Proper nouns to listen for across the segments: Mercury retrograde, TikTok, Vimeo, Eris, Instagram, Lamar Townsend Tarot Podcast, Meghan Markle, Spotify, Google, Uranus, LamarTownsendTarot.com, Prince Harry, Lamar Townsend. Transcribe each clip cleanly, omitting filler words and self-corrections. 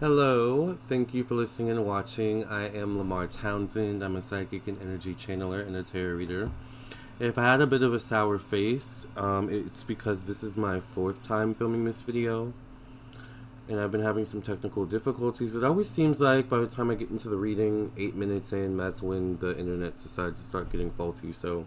Hello, thank you for listening and watching. I am Lamar Townsend. I'm a psychic and energy channeler and a tarot reader. If I had a bit of a sour face, it's because this is my fourth time filming this video. And I've been having some technical difficulties. It always seems like by the time I get into the reading, 8 minutes in, that's when the internet decides to start getting faulty. So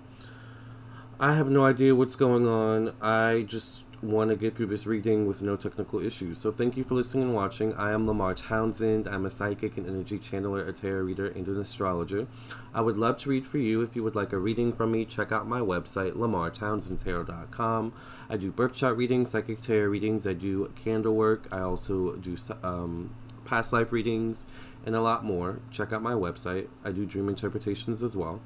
I have no idea what's going on. I just want to get through this reading with no technical issues. So thank you for listening and watching. I am Lamar Townsend. I'm a psychic and energy channeler, a tarot reader, and an astrologer. I would love to read for you. If you would like a reading from me, check out my website, LamarTownsendTarot.com. I do birth chart readings, psychic tarot readings. I do candle work. I also do past life readings and a lot more. Check out my website. I do dream interpretations as well.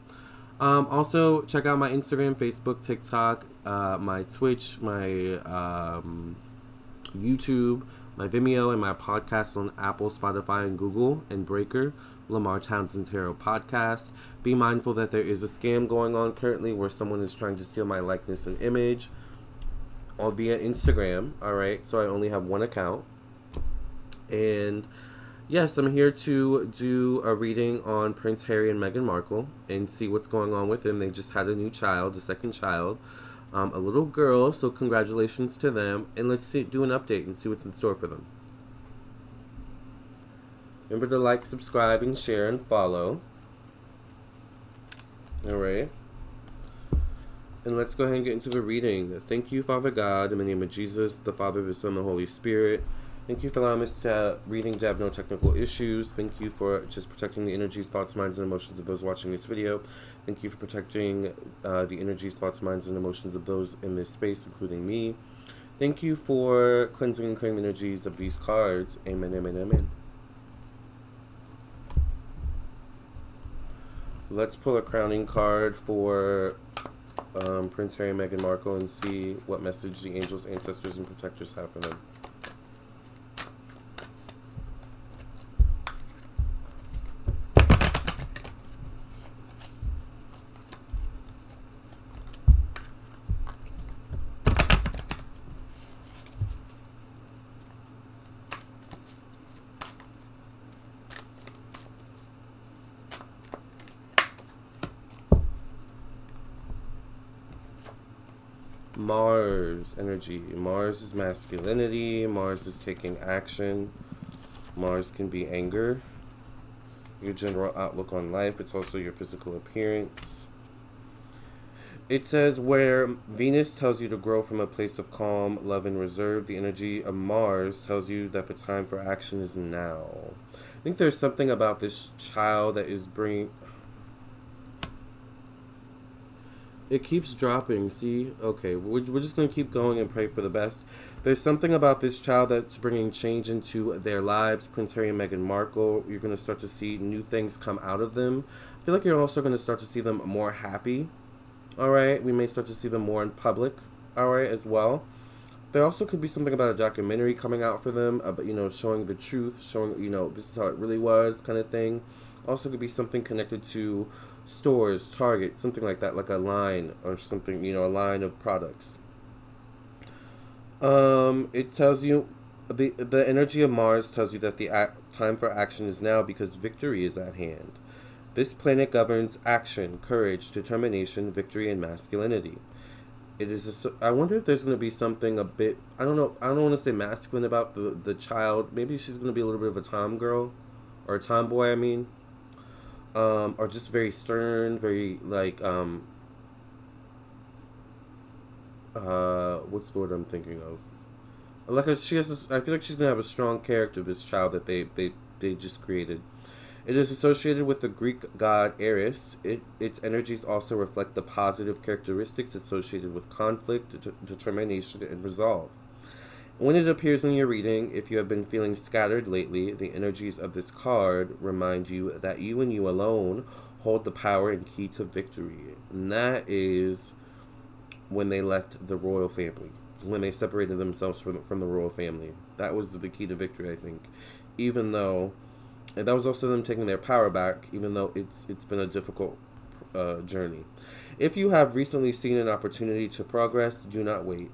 Also, check out my Instagram, Facebook, TikTok, my Twitch, my YouTube, my Vimeo, and my podcast on Apple, Spotify, and Google, and Breaker, Lamar Townsend Tarot Podcast. Be mindful that there is a scam going on currently where someone is trying to steal my likeness and image via Instagram, alright? So I only have one account. And yes, I'm here to do a reading on Prince Harry and Meghan Markle and see what's going on with them. They just had a new child, a second child, a little girl, so congratulations to them. And let's do an update and see what's in store for them. Remember to like, subscribe, and share, and follow. All right. And let's go ahead and get into the reading. Thank you, Father God, in the name of Jesus, the Father, the Son, and the Holy Spirit. Thank you for allowing us to reading to have no technical issues. Thank you for just protecting the energies, thoughts, minds, and emotions of those watching this video. Thank you for protecting the energies, thoughts, minds, and emotions of those in this space, including me. Thank you for cleansing and clearing the energies of these cards. Amen, amen, amen. Let's pull a crowning card for Prince Harry and Meghan Markle and see what message the angels, ancestors, and protectors have for them. Mars energy. Mars is masculinity. Mars is taking action. Mars can be anger. Your general outlook on life. It's also your physical appearance. It says where Venus tells you to grow from a place of calm, love, and reserve, the energy of Mars tells you that the time for action is now. I think there's something about this child that is bringing... It keeps dropping, see? Okay, we're just going to keep going and pray for the best. There's something about this child that's bringing change into their lives. Prince Harry and Meghan Markle, you're going to start to see new things come out of them. I feel like you're also going to start to see them more happy. All right, we may start to see them more in public, all right, as well. There also could be something about a documentary coming out for them, about, you know, showing the truth, showing, you know, this is how it really was kind of thing. Also could be something connected to stores, Target, something like that, like a line or something, you know, a line of products. It tells you, the energy of Mars tells you that the time for action is now because victory is at hand. This planet governs action, courage, determination, victory, and masculinity. It is. I wonder if there's going to be something a bit, I don't know, I don't want to say masculine about the child. Maybe she's going to be a little bit of a tomgirl, or a tomboy, I mean. Or just very stern, very, like, what's the word I'm thinking of? Like, she has this, I feel like she's going to have a strong character, this child that they just created. It is associated with the Greek god Eris. Its energies also reflect the positive characteristics associated with conflict, determination, and resolve. When it appears in your reading, if you have been feeling scattered lately, the energies of this card remind you that you and you alone hold the power and key to victory. And that is when they left the royal family, when they separated themselves from the royal family. That was the key to victory, I think. Even though, and that was also them taking their power back, even though it's been a difficult journey. If you have recently seen an opportunity to progress, do not wait.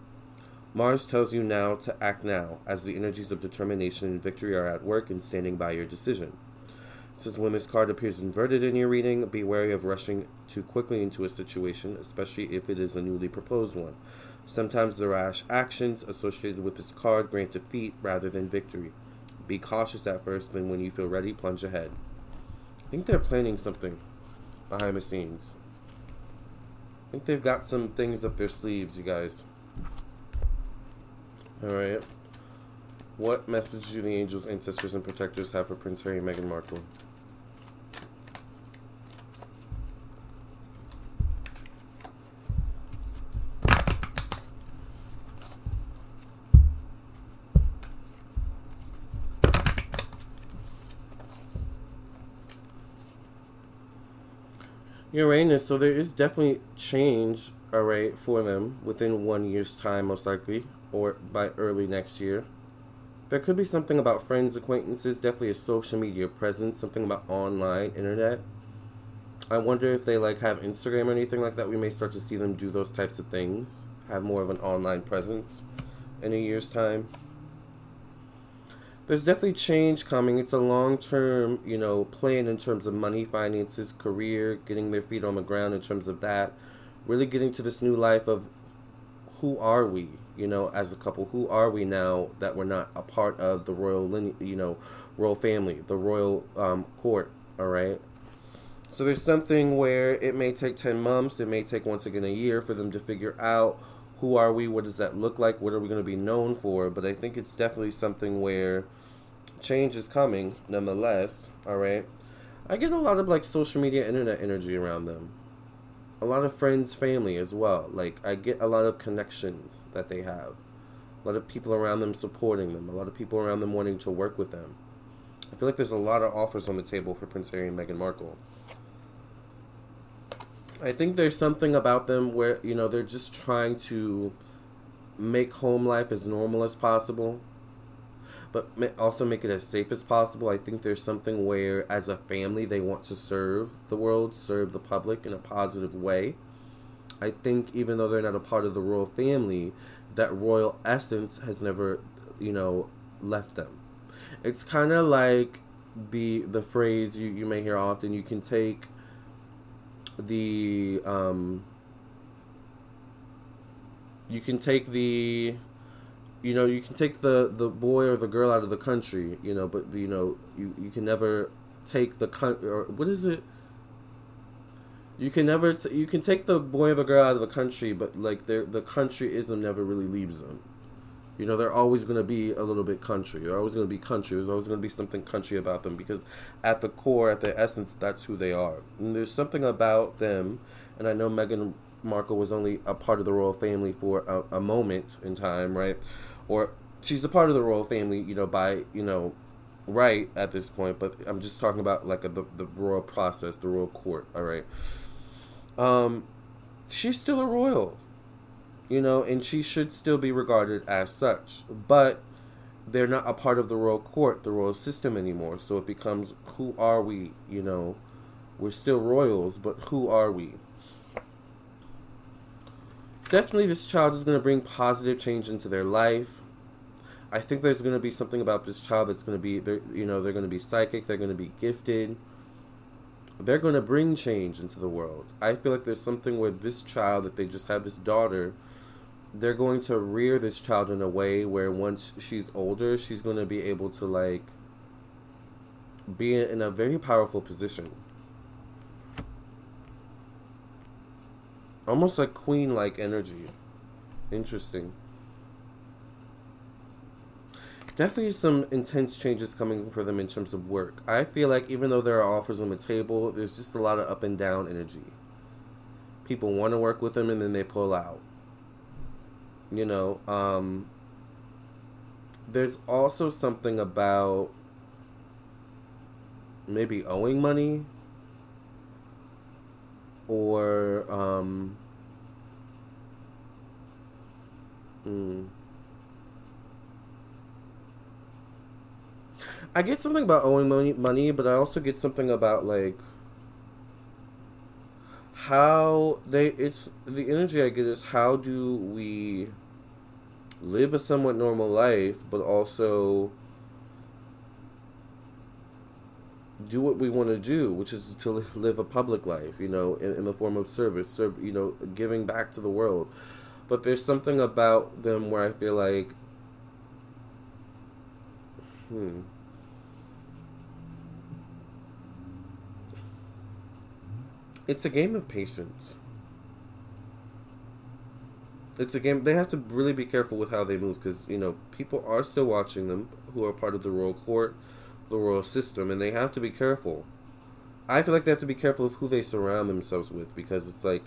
Mars tells you now to act now, as the energies of determination and victory are at work and standing by your decision. Since the Women's card appears inverted in your reading, be wary of rushing too quickly into a situation, especially if it is a newly proposed one. Sometimes the rash actions associated with this card grant defeat rather than victory. Be cautious at first, but when you feel ready, plunge ahead. I think they're planning something behind the scenes. I think they've got some things up their sleeves, you guys. Alright. What message do the angels, ancestors, and protectors have for Prince Harry and Meghan Markle? Uranus, so there is definitely change, all right, for them within 1 year's time, most likely, or by early next year. There could be something about friends, acquaintances, definitely a social media presence, something about online, internet. I wonder if they, like, have Instagram or anything like that. We may start to see them do those types of things, have more of an online presence in a year's time. There's definitely change coming. It's a long-term, you know, plan in terms of money, finances, career, getting their feet on the ground in terms of that. Really getting to this new life of who are we, you know, as a couple. Who are we now that we're not a part of the royal, you know, royal family, the royal court, all right? So there's something where it may take 10 months, it may take once again a year for them to figure out who are we, what does that look like, what are we going to be known for, but I think it's definitely something where change is coming, nonetheless, all right? I get a lot of, like, social media, internet energy around them. A lot of friends, family as well. Like, I get a lot of connections that they have. A lot of people around them supporting them. A lot of people around them wanting to work with them. I feel like there's a lot of offers on the table for Prince Harry and Meghan Markle. I think there's something about them where, you know, they're just trying to make home life as normal as possible, but also make it as safe as possible. I think there's something where, as a family, they want to serve the world, serve the public in a positive way. I think even though they're not a part of the royal family, that royal essence has never, you know, left them. It's kind of like the phrase you may hear often, you can take the you can take the boy or the girl out of the country, you know, but you know you can never take the country, or what is it? You can never you can take the boy or the girl out of the country, but like the countryism never really leaves them. You know, they're always going to be a little bit country. They're always going to be country. There's always going to be something country about them because at the core, at their essence, that's who they are. And there's something about them, and I know Meghan Markle was only a part of the royal family for a moment in time, right? Or she's a part of the royal family, you know, by, you know, right at this point, but I'm just talking about like the royal process, the royal court, all right? She's still a royal. You know, and she should still be regarded as such. But they're not a part of the royal court, the royal system anymore. So it becomes, who are we? You know, we're still royals, but who are we? Definitely this child is going to bring positive change into their life. I think there's going to be something about this child that's going to be, you know, they're going to be psychic, they're going to be gifted. They're going to bring change into the world. I feel like there's something with this child that they just have, this daughter. They're going to rear this child in a way where once she's older, she's going to be able to, like, be in a very powerful position. Almost like queen-like energy. Interesting. Definitely some intense changes coming for them in terms of work. I feel like even though there are offers on the table, there's just a lot of up and down energy. People want to work with them and then they pull out. You know, there's also something about maybe owing money or, I get something about owing money, but I also get something about, like, how they, it's, the energy I get is how do we live a somewhat normal life, but also do what we want to do, which is to live a public life, you know, in the form of service, you know, giving back to the world. But there's something about them where I feel like, it's a game of patience. It's a game. They have to really be careful with how they move, because, you know, people are still watching them who are part of the royal court, the royal system, and they have to be careful. I feel like they have to be careful with who they surround themselves with, because it's like,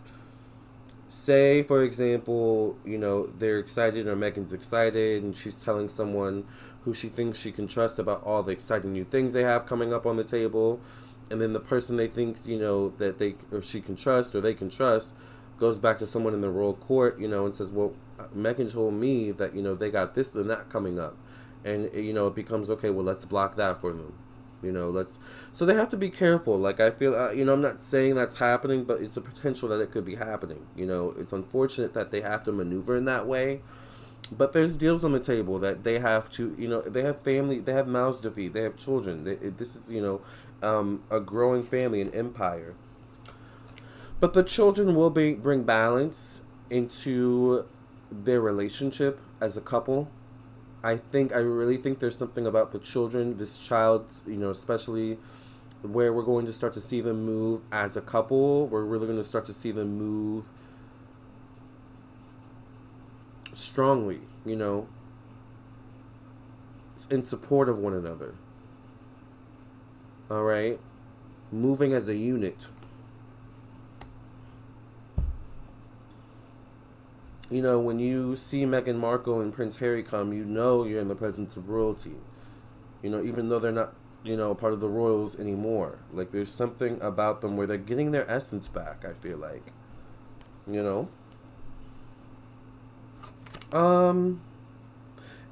say, for example, you know, they're excited, or Meghan's excited, and she's telling someone who she thinks she can trust about all the exciting new things they have coming up on the table, and then the person they thinks, you know, that they or she can trust, or they can trust, goes back to someone in the royal court, you know, and says, well, Meghan told me that, you know, they got this and that coming up. And, you know, it becomes, okay, well, let's block that for them. You know, let's... So they have to be careful. Like, I feel, you know, I'm not saying that's happening, but it's a potential that it could be happening. You know, it's unfortunate that they have to maneuver in that way. But there's deals on the table that they have to, you know, they have family, they have mouths to feed, they have children. This is, you know, a growing family, an empire. But the children will bring balance into their relationship as a couple. I really think there's something about the children, this child, you know, especially where we're going to start to see them move as a couple. We're really going to start to see them move strongly, you know, in support of one another. All right? Moving as a unit. You know, when you see Meghan Markle and Prince Harry come, you know you're in the presence of royalty. You know, even though they're not, you know, part of the royals anymore. Like, there's something about them where they're getting their essence back, I feel like. You know?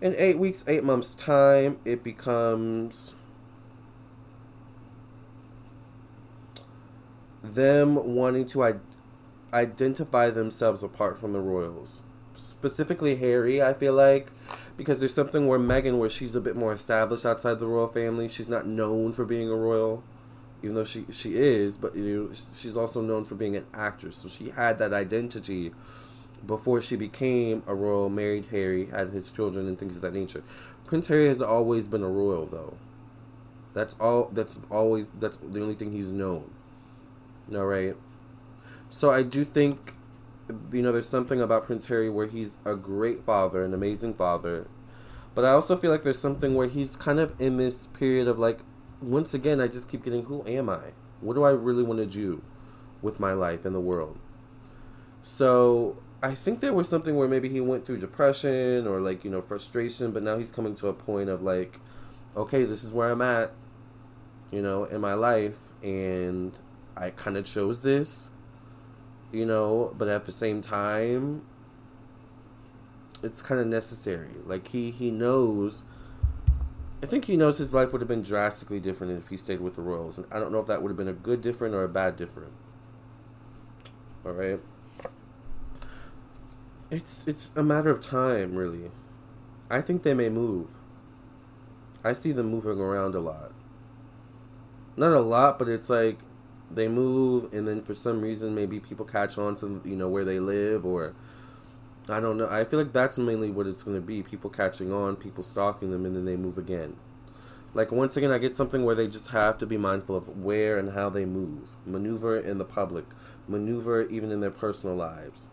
In 8 weeks, 8 months' time, it becomes them wanting to identify themselves apart from the royals, specifically Harry, I feel like, because there's something where Meghan, where she's a bit more established outside the royal family. She's not known for being a royal, even though she is, but, you know, she's also known for being an actress, so she had that identity before she became a royal, married Harry, had his children and things of that nature. Prince Harry has always been a royal, though. That's the only thing he's known. All right? So I do think, you know, there's something about Prince Harry where he's a great father, an amazing father. But I also feel like there's something where he's kind of in this period of, like, once again, I just keep getting, who am I? What do I really want to do with my life and the world? So I think there was something where maybe he went through depression or, like, you know, frustration. But now he's coming to a point of, like, okay, this is where I'm at, you know, in my life. And I kind of chose this. You know, but at the same time, it's kind of necessary. Like, he knows, I think he knows his life would have been drastically different if he stayed with the royals. And I don't know if that would have been a good different or a bad different. All right? It's a matter of time, really. I think they may move. I see them moving around a lot. Not a lot, but it's like, they move, and then for some reason, maybe people catch on to, you know, where they live, or I don't know. I feel like that's mainly what it's going to be. People catching on, people stalking them, and then they move again. Like, once again, I get something where they just have to be mindful of where and how they move. Maneuver in the public. Maneuver even in their personal lives.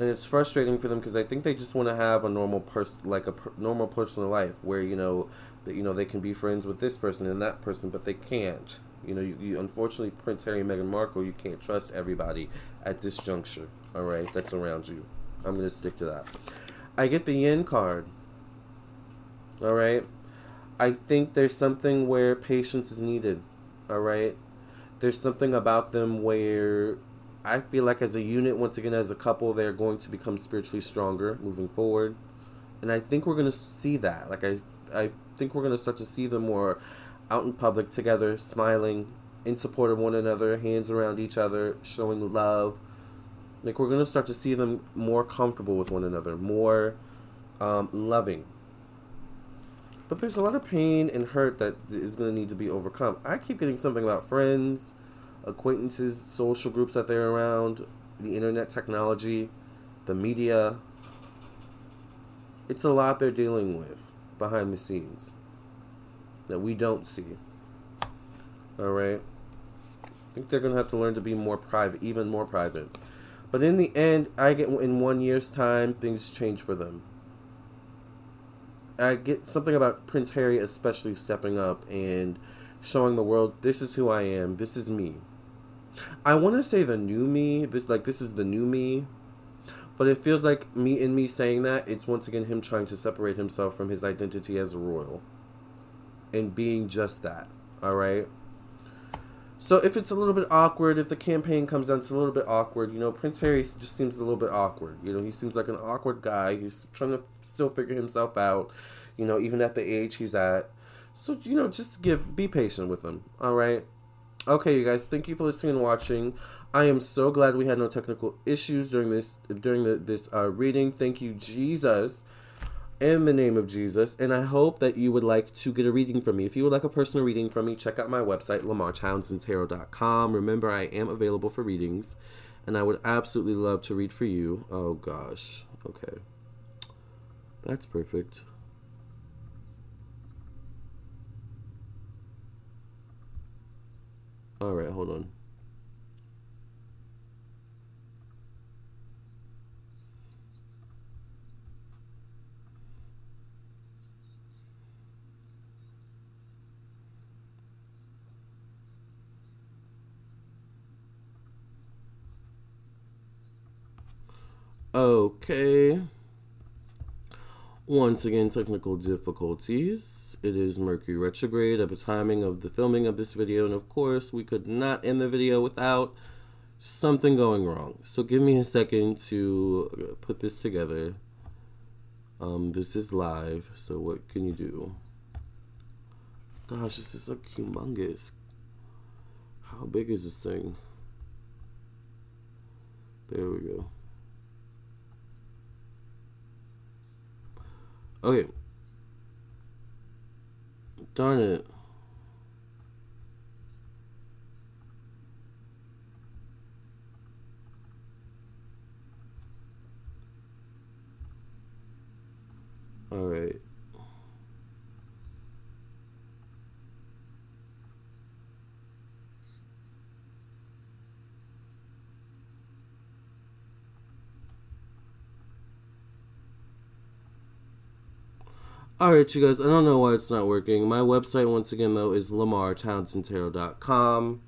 And it's frustrating for them because I think they just want to have a normal normal personal life where, you know, that, you know, they can be friends with this person and that person, but they can't. You know, you unfortunately, Prince Harry and Meghan Markle, you can't trust everybody at this juncture, all right, that's around you. I'm going to stick to that. I get the yin card, all right? I think there's something where patience is needed, all right? There's something about them where I feel like as a unit, once again, as a couple, they're going to become spiritually stronger moving forward. And I think we're going to see that. Like, I think we're going to start to see them more out in public together, smiling, in support of one another, hands around each other, showing love. Like, we're going to start to see them more comfortable with one another, more loving. But there's a lot of pain and hurt that is going to need to be overcome. I keep getting something about friends, acquaintances, social groups that they're around, the internet technology, the media. It's a lot they're dealing with behind the scenes that we don't see. All right. I think they're going to have to learn to be more private, even more private. But in the end, I get in 1 year's time, things change for them. I get something about Prince Harry especially stepping up and showing the world, this is who I am, this is me. I want to say the new me, this is the new me. But it feels like me saying that, it's once again him trying to separate himself from his identity as a royal. And being just that, alright? So if it's a little bit awkward, if the campaign comes down, it's a little bit awkward. You know, Prince Harry just seems a little bit awkward. You know, he seems like an awkward guy. He's trying to still figure himself out, you know, even at the age he's at. So, you know, just be patient with him, all right? Okay, you guys, thank you for listening and watching. I am so glad we had no technical issues during this reading. Thank you, Jesus. In the name of Jesus, and I hope that you would like to get a reading from me. If you would like a personal reading from me, check out my website, LamarTownsendTarot.com. Remember, I am available for readings, and I would absolutely love to read for you. Oh, gosh. Okay. That's perfect. All right, hold on. Okay, once again, technical difficulties. It is Mercury retrograde at the timing of the filming of this video, and of course we could not end the video without something going wrong. So give me a second to put this together. This is live, so what can you do? Gosh, this is like humongous. How big is this thing? There we go. Okay. Darn it. All right. Alright, you guys, I don't know why it's not working. My website, once again, though, is LamarTownsendTarot.com.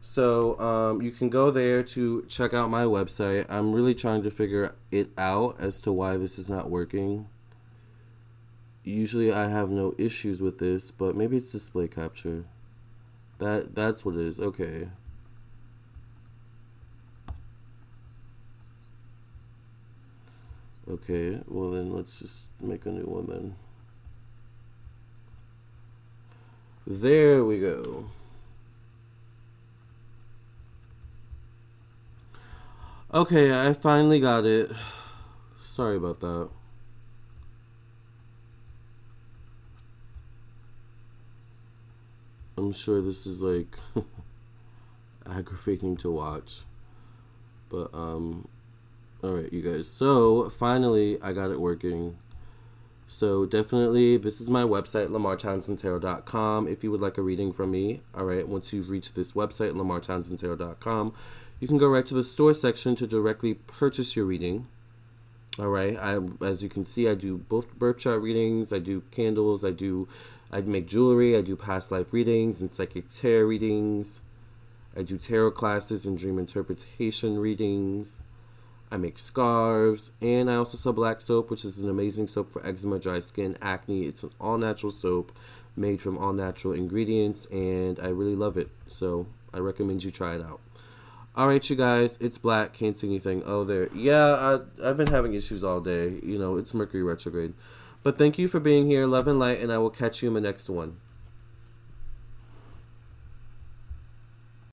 So, you can go there to check out my website. I'm really trying to figure it out as to why this is not working. Usually I have no issues with this, but maybe it's display capture. That's what it is. Okay. Okay, well then let's just make a new one then. There we go. Okay, I finally got it. Sorry about that. I'm sure this is like aggravating to watch. But all right, you guys. So finally I got it working. So definitely, this is my website, LamarTownsendTarot.com, if you would like a reading from me. All right, once you've reached this website, LamarTownsendTarot.com, you can go right to the store section to directly purchase your reading. All right, as you can see, I do both birth chart readings, I do candles, I make jewelry, I do past life readings and psychic tarot readings. I do tarot classes and dream interpretation readings. I make scarves, and I also sell black soap, which is an amazing soap for eczema, dry skin, acne. It's an all-natural soap made from all-natural ingredients, and I really love it, so I recommend you try it out. All right, you guys, it's black. Can't see anything. Oh, there. Yeah, I've been having issues all day. You know, it's Mercury retrograde. But thank you for being here. Love and light, and I will catch you in the next one.